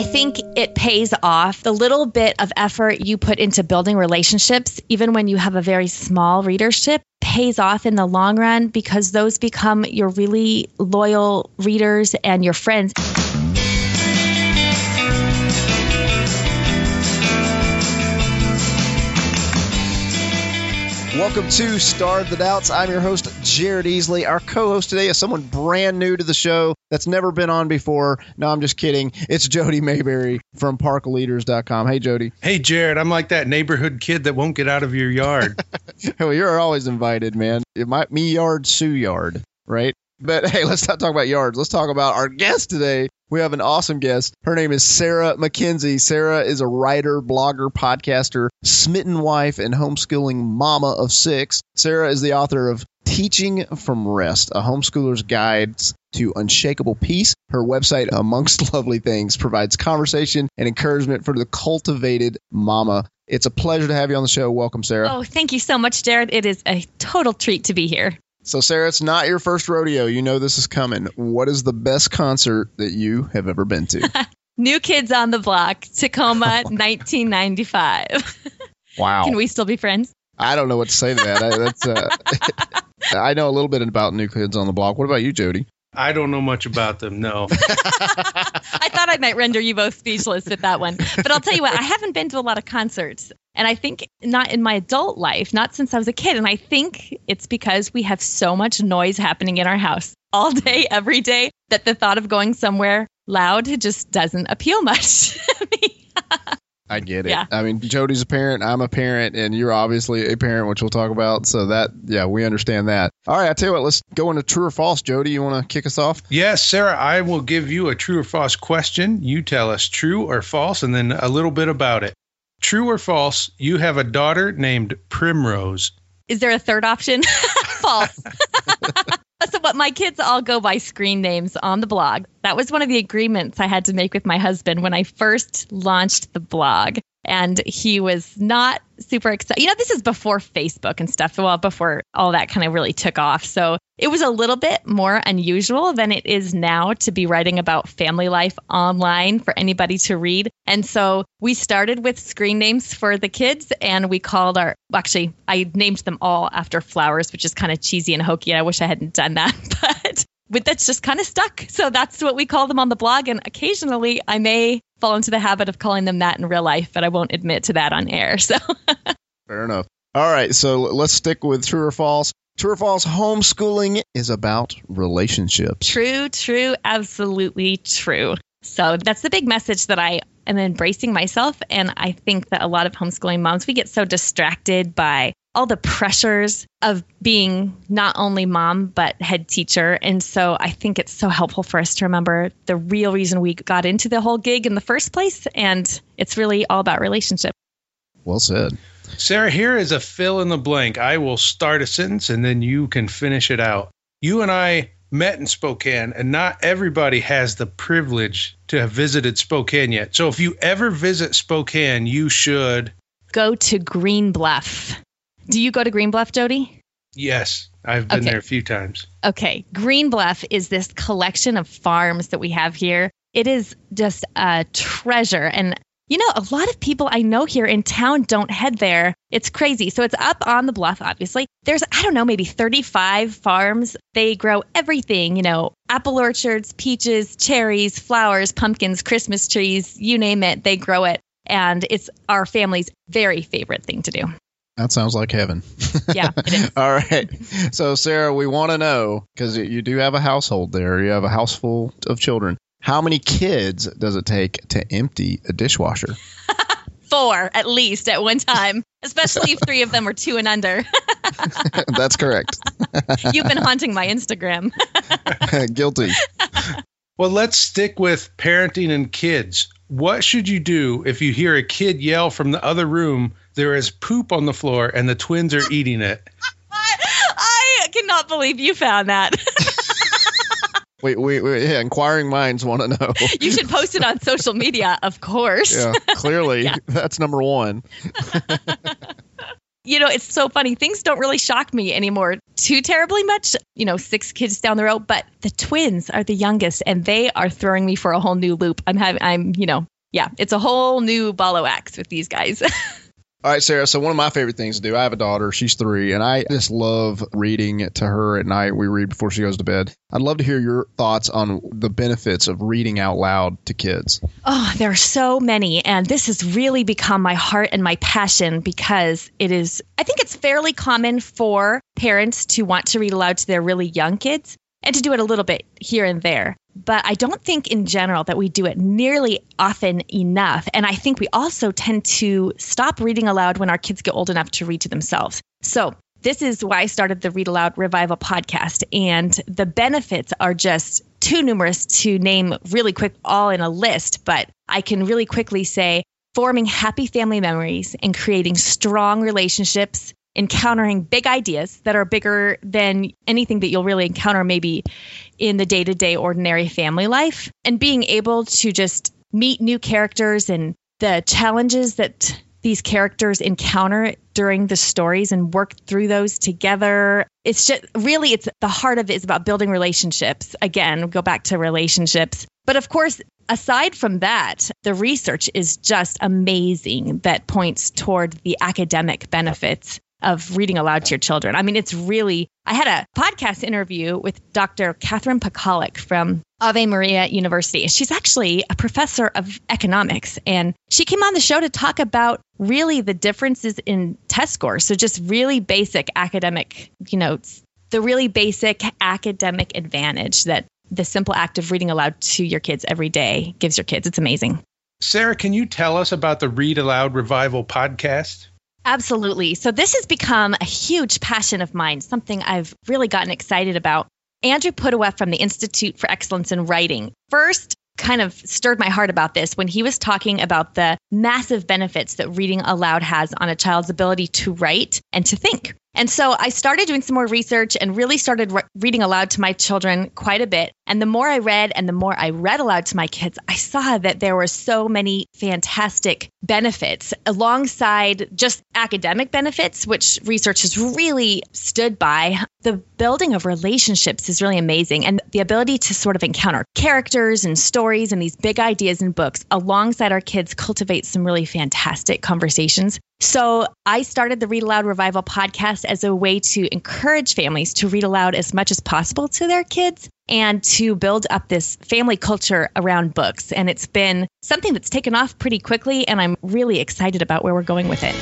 I think it pays off. The little bit of effort you put into building relationships, even when you have a very small readership, pays off in the long run because those become your really loyal readers and your friends. Welcome to Starve the Doubts. I'm your host, Jared Easley. Our co-host today is someone brand new to the show that's never been on before. No, I'm just kidding. It's Jody Mayberry from parkleaders.com. Hey, Jody. Hey, Jared. I'm like that neighborhood kid that won't get out of your yard. Well, you're always invited, man. It might be yard, sue yard, right? But hey, let's not talk about yards. Let's talk about our guest today. We have an awesome guest. Her name is Sarah MacKenzie. Sarah is a writer, blogger, podcaster, smitten wife, and homeschooling mama of six. Sarah is the author of Teaching from Rest, A Homeschooler's Guide to Unshakable Peace. Her website, Amongst Lovely Things, provides conversation and encouragement for the cultivated mama. It's a pleasure to have you on the show. Welcome, Sarah. Oh, thank you so much, Jared. It is a total treat to be here. So, Sarah, it's not your first rodeo. You know this is coming. What is the best concert that you have ever been to? New Kids on the Block, Tacoma, 1995. Wow. Can we still be friends? I don't know what to say to that. I know a little bit about New Kids on the Block. What about you, Jody? I don't know much about them, no. I thought I might render you both speechless at that one. But I'll tell you what, I haven't been to a lot of concerts. And I think not in my adult life, not since I was a kid. And I think it's because we have so much noise happening in our house all day, every day, that the thought of going somewhere loud just doesn't appeal much to me. I get it. Yeah. I mean, Jody's a parent, I'm a parent, and you're obviously a parent, which we'll talk about. So that, yeah, we understand that. All right, I tell you what, let's go into true or false. Jody, you want to kick us off? Yes, Sarah, I will give you a true or false question. You tell us true or false, and then a little bit about it. True or false, you have a daughter named Primrose. Is there a third option? False. So what my kids all go by screen names on the blog. That was one of the agreements I had to make with my husband when I first launched the blog. And he was not super excited. You know, this is before Facebook and stuff. Well, before all that kind of really took off. So it was a little bit more unusual than it is now to be writing about family life online for anybody to read. And so we started with screen names for the kids, and we called our, actually, I named them all after flowers, which is kind of cheesy and hokey. And I wish I hadn't done that, but that's just kind of stuck. So that's what we call them on the blog. And occasionally I may fall into the habit of calling them that in real life, but I won't admit to that on air. So fair enough. All right. So let's stick with true or false. True or false, homeschooling is about relationships. True, true, absolutely true. So that's the big message that I am embracing myself. And I think that a lot of homeschooling moms, we get so distracted by all the pressures of being not only mom, but head teacher. And so I think it's so helpful for us to remember the real reason we got into the whole gig in the first place. And it's really all about relationship. Well said. Sarah, here is a fill in the blank. I will start a sentence and then you can finish it out. You and I met in Spokane, and not everybody has the privilege to have visited Spokane yet. So if you ever visit Spokane, you should go to Green Bluff. Do you go to Green Bluff, Jody? Yes, I've been there a few times. Okay. Green Bluff is this collection of farms that we have here. It is just a treasure. And, you know, a lot of people I know here in town don't head there. It's crazy. So it's up on the bluff, obviously. There's, I don't know, maybe 35 farms. They grow everything, you know, apple orchards, peaches, cherries, flowers, pumpkins, Christmas trees, you name it, they grow it. And it's our family's very favorite thing to do. That sounds like heaven. Yeah. It is. All right. So, Sarah, we want to know, because you do have a household there. You have a house full of children. How many kids does it take to empty a dishwasher? 4, at least, at one time, especially if 3 of them are 2 and under. That's correct. You've been haunting my Instagram. Guilty. Well, let's stick with parenting and kids. What should you do if you hear a kid yell from the other room, there is poop on the floor and the twins are eating it? I cannot believe you found that. Wait, yeah, inquiring minds want to know. You should post it on social media, of course. Yeah, clearly. Yeah. That's number one. You know, it's so funny. Things don't really shock me anymore. too terribly much, you know, 6 kids down the road, but the twins are the youngest and they are throwing me for a whole new loop. It's a whole new ball of wax with these guys. All right, Sarah. So one of my favorite things to do, I have a daughter, she's 3, and I just love reading to her at night. We read before she goes to bed. I'd love to hear your thoughts on the benefits of reading out loud to kids. Oh, there are so many. And this has really become my heart and my passion because I think it's fairly common for parents to want to read aloud to their really young kids and to do it a little bit here and there. But I don't think in general that we do it nearly often enough. And I think we also tend to stop reading aloud when our kids get old enough to read to themselves. So this is why I started the Read Aloud Revival podcast. And the benefits are just too numerous to name really quick all in a list. But I can really quickly say forming happy family memories and creating strong relationships, encountering big ideas that are bigger than anything that you'll really encounter maybe in the day-to-day ordinary family life, and being able to just meet new characters and the challenges that these characters encounter during the stories and work through those together. It's just really, it's the heart of it is about building relationships. Again, go back to relationships. But of course, aside from that, the research is just amazing that points toward the academic benefits of reading aloud to your children. I mean, it's really, I had a podcast interview with Dr. Catherine Pakalik from Ave Maria University. She's actually a professor of economics, and she came on the show to talk about really the differences in test scores. So just really basic academic, the really basic academic advantage that the simple act of reading aloud to your kids every day gives your kids. It's amazing. Sarah, can you tell us about the Read Aloud Revival podcast? Absolutely. So this has become a huge passion of mine, something I've really gotten excited about. Andrew Puttaweff from the Institute for Excellence in Writing first kind of stirred my heart about this when he was talking about the massive benefits that reading aloud has on a child's ability to write and to think. And so I started doing some more research and really started reading aloud to my children quite a bit. And the more I read and the more I read aloud to my kids, I saw that there were so many fantastic benefits alongside just academic benefits, which research has really stood by. The building of relationships is really amazing. And the ability to sort of encounter characters and stories and these big ideas in books alongside our kids cultivates some really fantastic conversations. So I started the Read Aloud Revival podcast as a way to encourage families to read aloud as much as possible to their kids and to build up this family culture around books. And it's been something that's taken off pretty quickly, and I'm really excited about where we're going with it.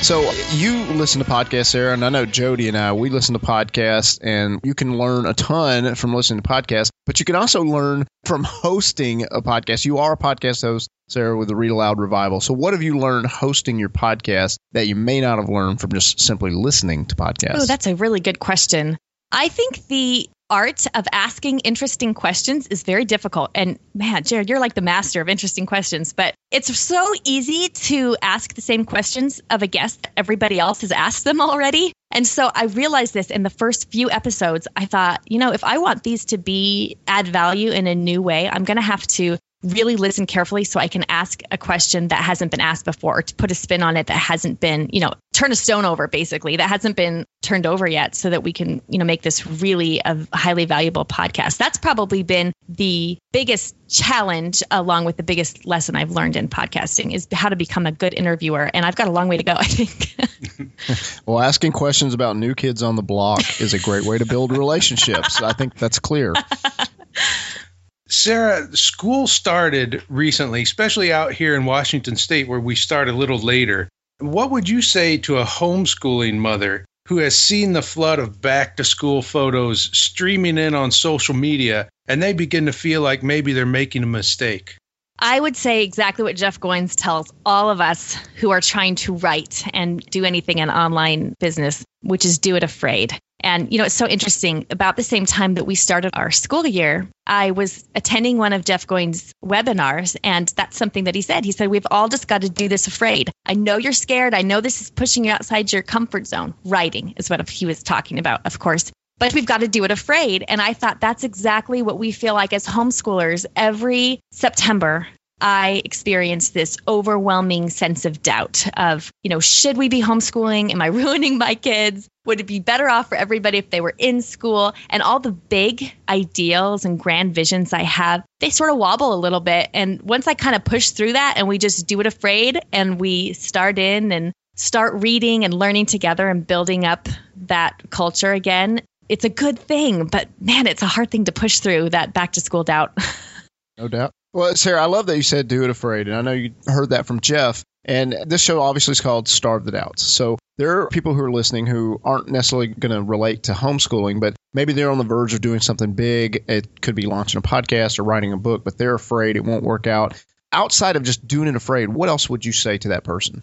So you listen to podcasts, Sarah, and I know Jody and I, we listen to podcasts, and you can learn a ton from listening to podcasts, but you can also learn from hosting a podcast. You are a podcast host, Sarah, with the Read Aloud Revival. So what have you learned hosting your podcast that you may not have learned from just simply listening to podcasts? Oh, that's a really good question. I think the art of asking interesting questions is very difficult. And man, Jared, you're like the master of interesting questions, but it's so easy to ask the same questions of a guest that everybody else has asked them already. And so I realized this in the first few episodes. I thought, if I want these to add value in a new way, I'm going to have to really listen carefully so I can ask a question that hasn't been asked before, or to put a spin on it that hasn't been, turn a stone over, basically, that hasn't been turned over yet, so that we can, make this really a highly valuable podcast. That's probably been the biggest challenge, along with the biggest lesson I've learned in podcasting, is how to become a good interviewer. And I've got a long way to go, I think. Well, asking questions about New Kids on the Block is a great way to build relationships. I think that's clear. Sarah, school started recently, especially out here in Washington State, where we start a little later. What would you say to a homeschooling mother who has seen the flood of back-to-school photos streaming in on social media, and they begin to feel like maybe they're making a mistake? I would say exactly what Jeff Goins tells all of us who are trying to write and do anything in online business, which is do it afraid. And, it's so interesting. About the same time that we started our school year, I was attending one of Jeff Goins' webinars, and that's something that he said. He said, we've all just got to do this afraid. I know you're scared. I know this is pushing you outside your comfort zone. Writing is what he was talking about, of course. but we've got to do it afraid. And I thought that's exactly what we feel like as homeschoolers. Every September, I experienced this overwhelming sense of doubt of, you know, should we be homeschooling? Am I ruining my kids? Would it be better off for everybody if they were in school? And all the big ideals and grand visions I have, they sort of wobble a little bit. And once I kind of push through that and we just do it afraid and we start in and start reading and learning together and building up that culture again, it's a good thing. But man, it's a hard thing to push through, that back to school doubt. No doubt. Well, Sarah, I love that you said do it afraid. And I know you heard that from Jeff. And this show obviously is called Starve the Doubts. So there are people who are listening who aren't necessarily going to relate to homeschooling, but maybe they're on the verge of doing something big. It could be launching a podcast or writing a book, but they're afraid it won't work out. Outside of just doing it afraid, what else would you say to that person?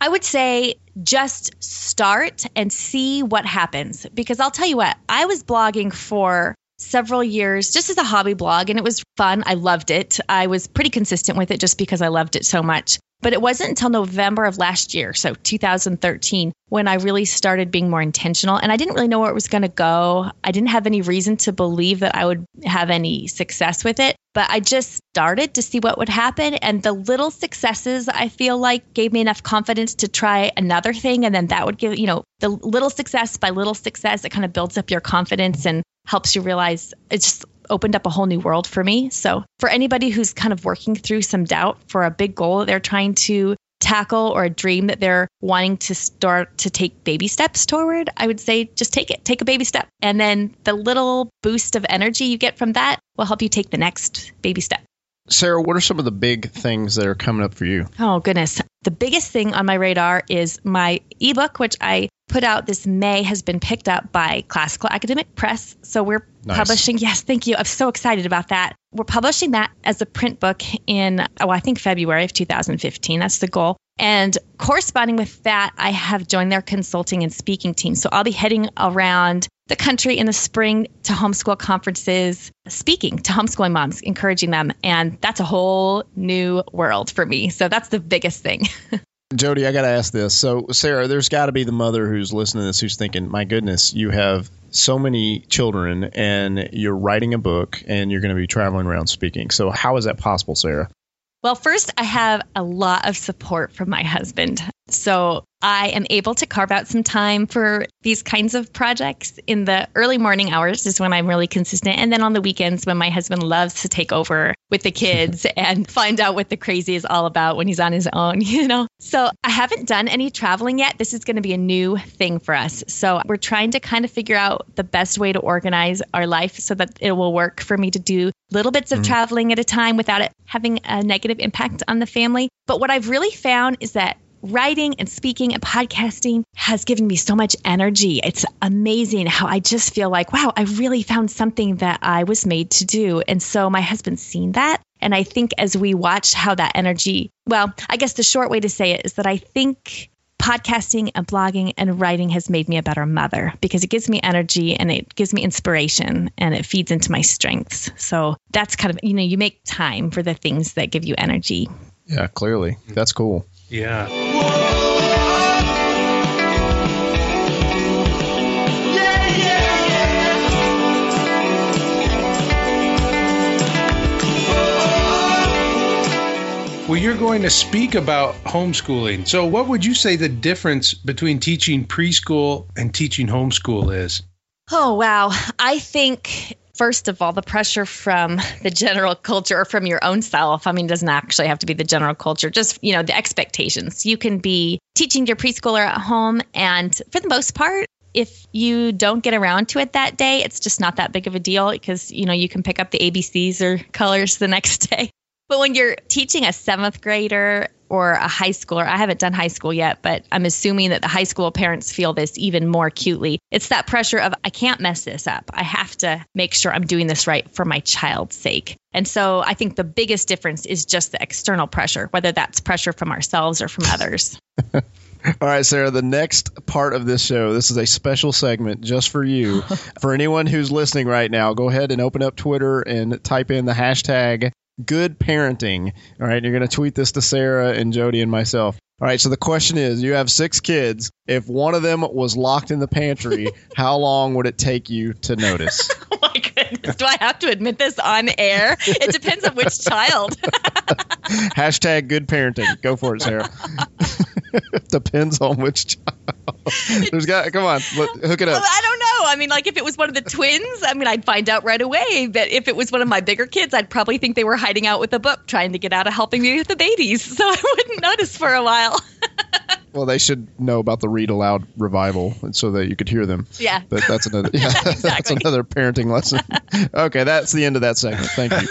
I would say just start and see what happens. Because I'll tell you what, I was blogging for several years just as a hobby blog, and it was fun. I loved it. I was pretty consistent with it just because I loved it so much. But it wasn't until November of last year, so 2013, when I really started being more intentional. And I didn't really know where it was going to go. I didn't have any reason to believe that I would have any success with it. But I just started to see what would happen. And the little successes, I feel like, gave me enough confidence to try another thing. And then that would give, you know, the little success by little success, it kind of builds up your confidence and helps you realize it just opened up a whole new world for me. So for anybody who's kind of working through some doubt for a big goal that they're trying to tackle or a dream that they're wanting to start to take baby steps toward, I would say just take it, take a baby step. And then the little boost of energy you get from that will help you take the next baby step. Sarah, what are some of the big things that are coming up for you? Oh, goodness. The biggest thing on my radar is my ebook, which I put out this May, has been picked up by Classical Academic Press. So we're publishing. Yes, thank you. I'm so excited about that. We're publishing that as a print book in, I think February of 2015. That's the goal. And corresponding with that, I have joined their consulting and speaking team. So I'll be heading around the country in the spring to homeschool conferences, speaking to homeschooling moms, encouraging them. And that's a whole new world for me. So that's the biggest thing. Jody, I got to ask this. So, Sarah, there's got to be the mother who's listening to this who's thinking, my goodness, you have so many children and you're writing a book and you're going to be traveling around speaking. So how is that possible, Sarah? Well, first, I have a lot of support from my husband. So I am able to carve out some time for these kinds of projects. In the early morning hours is when I'm really consistent. And then on the weekends when my husband loves to take over with the kids and find out what the crazy is all about when he's on his own, you know. So I haven't done any traveling yet. This is going to be a new thing for us. So we're trying to kind of figure out the best way to organize our life so that it will work for me to do little bits of traveling at a time without it having a negative impact on the family. But what I've really found is that writing and speaking and podcasting has given me so much energy. It's amazing how I just feel like, wow, I really found something that I was made to do. And so my husband's seen that. And I think as we watch how that energy, well, I guess the short way to say it is that I think podcasting and blogging and writing has made me a better mother because it gives me energy and it gives me inspiration and it feeds into my strengths. So that's kind of, you know, you make time for the things that give you energy. Yeah, clearly. That's cool. Yeah. Well, you're going to speak about homeschooling. So what would you say the difference between teaching preschool and teaching homeschool is? Oh, wow. I think, first of all, the pressure from the general culture or from your own self. I mean, it doesn't actually have to be the general culture, just, you know, the expectations. You can be teaching your preschooler at home. And for the most part, if you don't get around to it that day, it's just not that big of a deal because, you know, you can pick up the ABCs or colors the next day. But when you're teaching a seventh grader or a high schooler, I haven't done high school yet, but I'm assuming that the high school parents feel this even more acutely. It's that pressure of, I can't mess this up. I have to make sure I'm doing this right for my child's sake. And so I think the biggest difference is just the external pressure, whether that's pressure from ourselves or from others. All right, Sarah, the next part of this show, this is a special segment just for you. For anyone who's listening right now, go ahead and open up Twitter and type in the hashtag Good Parenting. All right. You're going to tweet this to Sarah and Jody and myself. All right, so the question is, you have 6 kids. If one of them was locked in the pantry, how long would it take you to notice? Oh, my goodness. Do I have to admit this on air? It depends on which child. Hashtag good parenting. Go for it, Sarah. Depends on which child. Come on, hook it up. Well, I don't know. I mean, like if it was one of the twins, I mean, I'd find out right away. But if it was one of my bigger kids, I'd probably think they were hiding out with a book, trying to get out of helping me with the babies. So I wouldn't notice for a while. Well, they should know about the Read Aloud Revival so that you could hear them. Yeah. But that's another, exactly. That's another parenting lesson. Okay, that's the end of that segment. Thank you.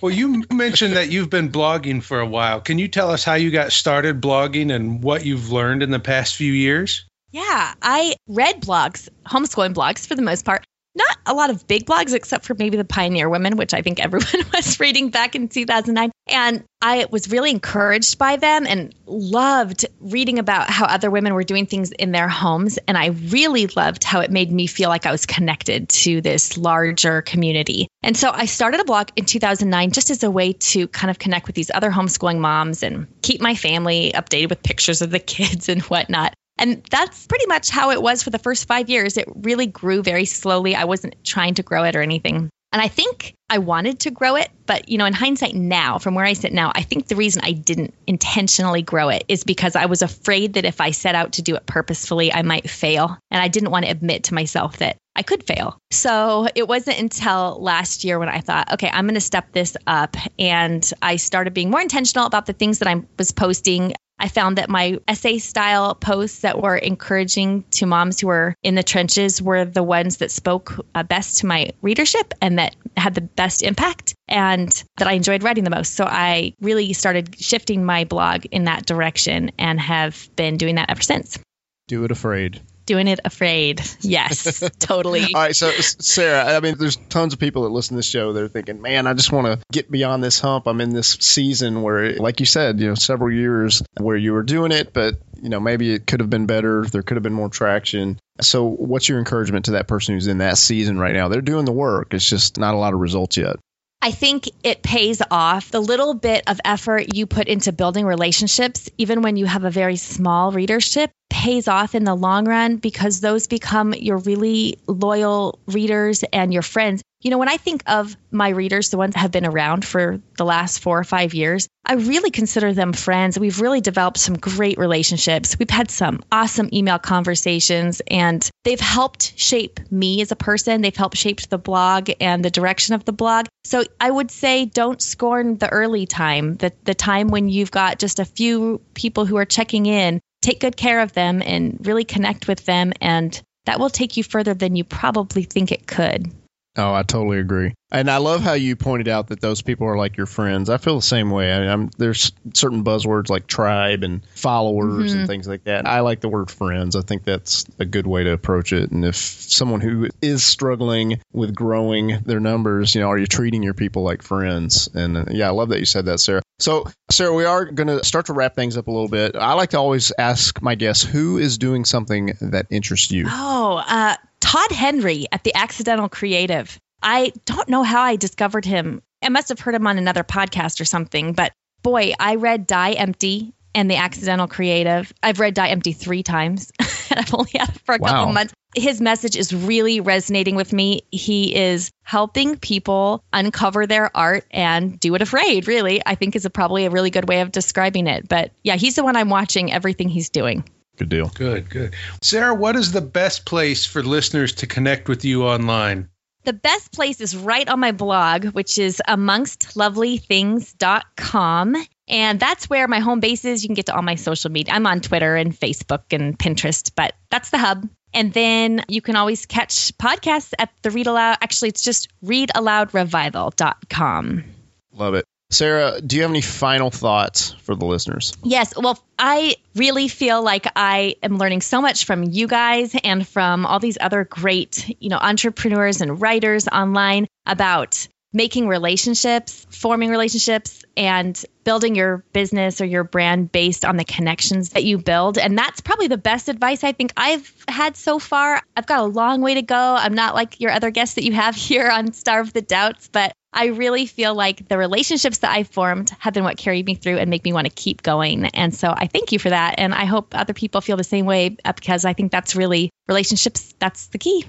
Well, you mentioned that you've been blogging for a while. Can you tell us how you got started blogging and what you've learned in the past few years? Yeah, I read blogs, homeschooling blogs for the most part. Not a lot of big blogs, except for maybe The Pioneer Women, which I think everyone was reading back in 2009. And I was really encouraged by them and loved reading about how other women were doing things in their homes. And I really loved how it made me feel like I was connected to this larger community. And so I started a blog in 2009 just as a way to kind of connect with these other homeschooling moms and keep my family updated with pictures of the kids and whatnot. And that's pretty much how it was for the first 5 years. It really grew very slowly. I wasn't trying to grow it or anything. And I think I wanted to grow it. But, you know, in hindsight now, from where I sit now, I think the reason I didn't intentionally grow it is because I was afraid that if I set out to do it purposefully, I might fail. And I didn't want to admit to myself that I could fail. So it wasn't until last year when I thought, okay, I'm going to step this up. And I started being more intentional about the things that I was posting. I found that my essay style posts that were encouraging to moms who were in the trenches were the ones that spoke best to my readership and that had the best impact and that I enjoyed writing the most. So I really started shifting my blog in that direction and have been doing that ever since. Do it afraid. Doing it afraid. Yes, totally. All right. So, Sarah, I mean, there's tons of people that listen to this show that are thinking, man, I just want to get beyond this hump. I'm in this season where, like you said, you know, several years where you were doing it, but, you know, maybe it could have been better. There could have been more traction. So what's your encouragement to that person who's in that season right now? They're doing the work. It's just not a lot of results yet. I think it pays off. The little bit of effort you put into building relationships, even when you have a very small readership, pays off in the long run because those become your really loyal readers and your friends. You know, when I think of my readers, the ones that have been around for the last 4 or 5 years, I really consider them friends. We've really developed some great relationships. We've had some awesome email conversations, and they've helped shape me as a person. They've helped shape the blog and the direction of the blog. So I would say don't scorn the early time, the time when you've got just a few people who are checking in. Take good care of them and really connect with them, and that will take you further than you probably think it could. Oh, I totally agree. And I love how you pointed out that those people are like your friends. I feel the same way. I mean, there's certain buzzwords like tribe and followers and things like that. I like the word friends. I think that's a good way to approach it. And if someone who is struggling with growing their numbers, you know, are you treating your people like friends? And yeah, I love that you said that, Sarah. So, Sarah, we are going to start to wrap things up a little bit. I like to always ask my guests, who is doing something that interests you? Oh, Todd Henry at The Accidental Creative. I don't know how I discovered him. I must have heard him on another podcast or something, but boy, I read Die Empty and The Accidental Creative. I've read Die Empty 3 times, and I've only had it for a couple months. His message is really resonating with me. He is helping people uncover their art and do it afraid, really, I think is probably a really good way of describing it. But yeah, he's the one I'm watching everything he's doing. Good deal. Good, good. Sarah, what is the best place for listeners to connect with you online? The best place is right on my blog, which is amongstlovelythings.com. And that's where my home base is. You can get to all my social media. I'm on Twitter and Facebook and Pinterest, but that's the hub. And then you can always catch podcasts at the Read Aloud. Actually, it's just readaloudrevival.com. Love it. Sarah, do you have any final thoughts for the listeners? Yes. Well, I really feel like I am learning so much from you guys and from all these other great, you know, entrepreneurs and writers online about making relationships, forming relationships, and building your business or your brand based on the connections that you build. And that's probably the best advice I think I've had so far. I've got a long way to go. I'm not like your other guests that you have here on Starve the Doubts, but I really feel like the relationships that I formed have been what carried me through and make me want to keep going. And so I thank you for that. And I hope other people feel the same way, because I think that's really relationships. That's the key.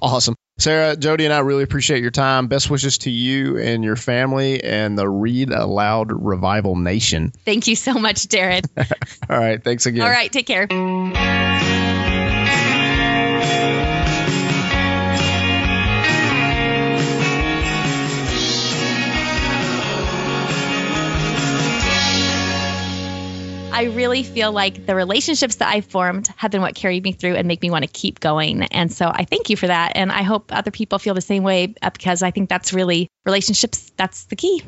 Awesome. Sarah, Jody, and I really appreciate your time. Best wishes to you and your family and the Read Aloud Revival Nation. Thank you so much, Jared. All right. Thanks again. All right. Take care. I really feel like the relationships that I formed have been what carried me through and make me want to keep going. And so I thank you for that. And I hope other people feel the same way, because I think that's really relationships. That's the key.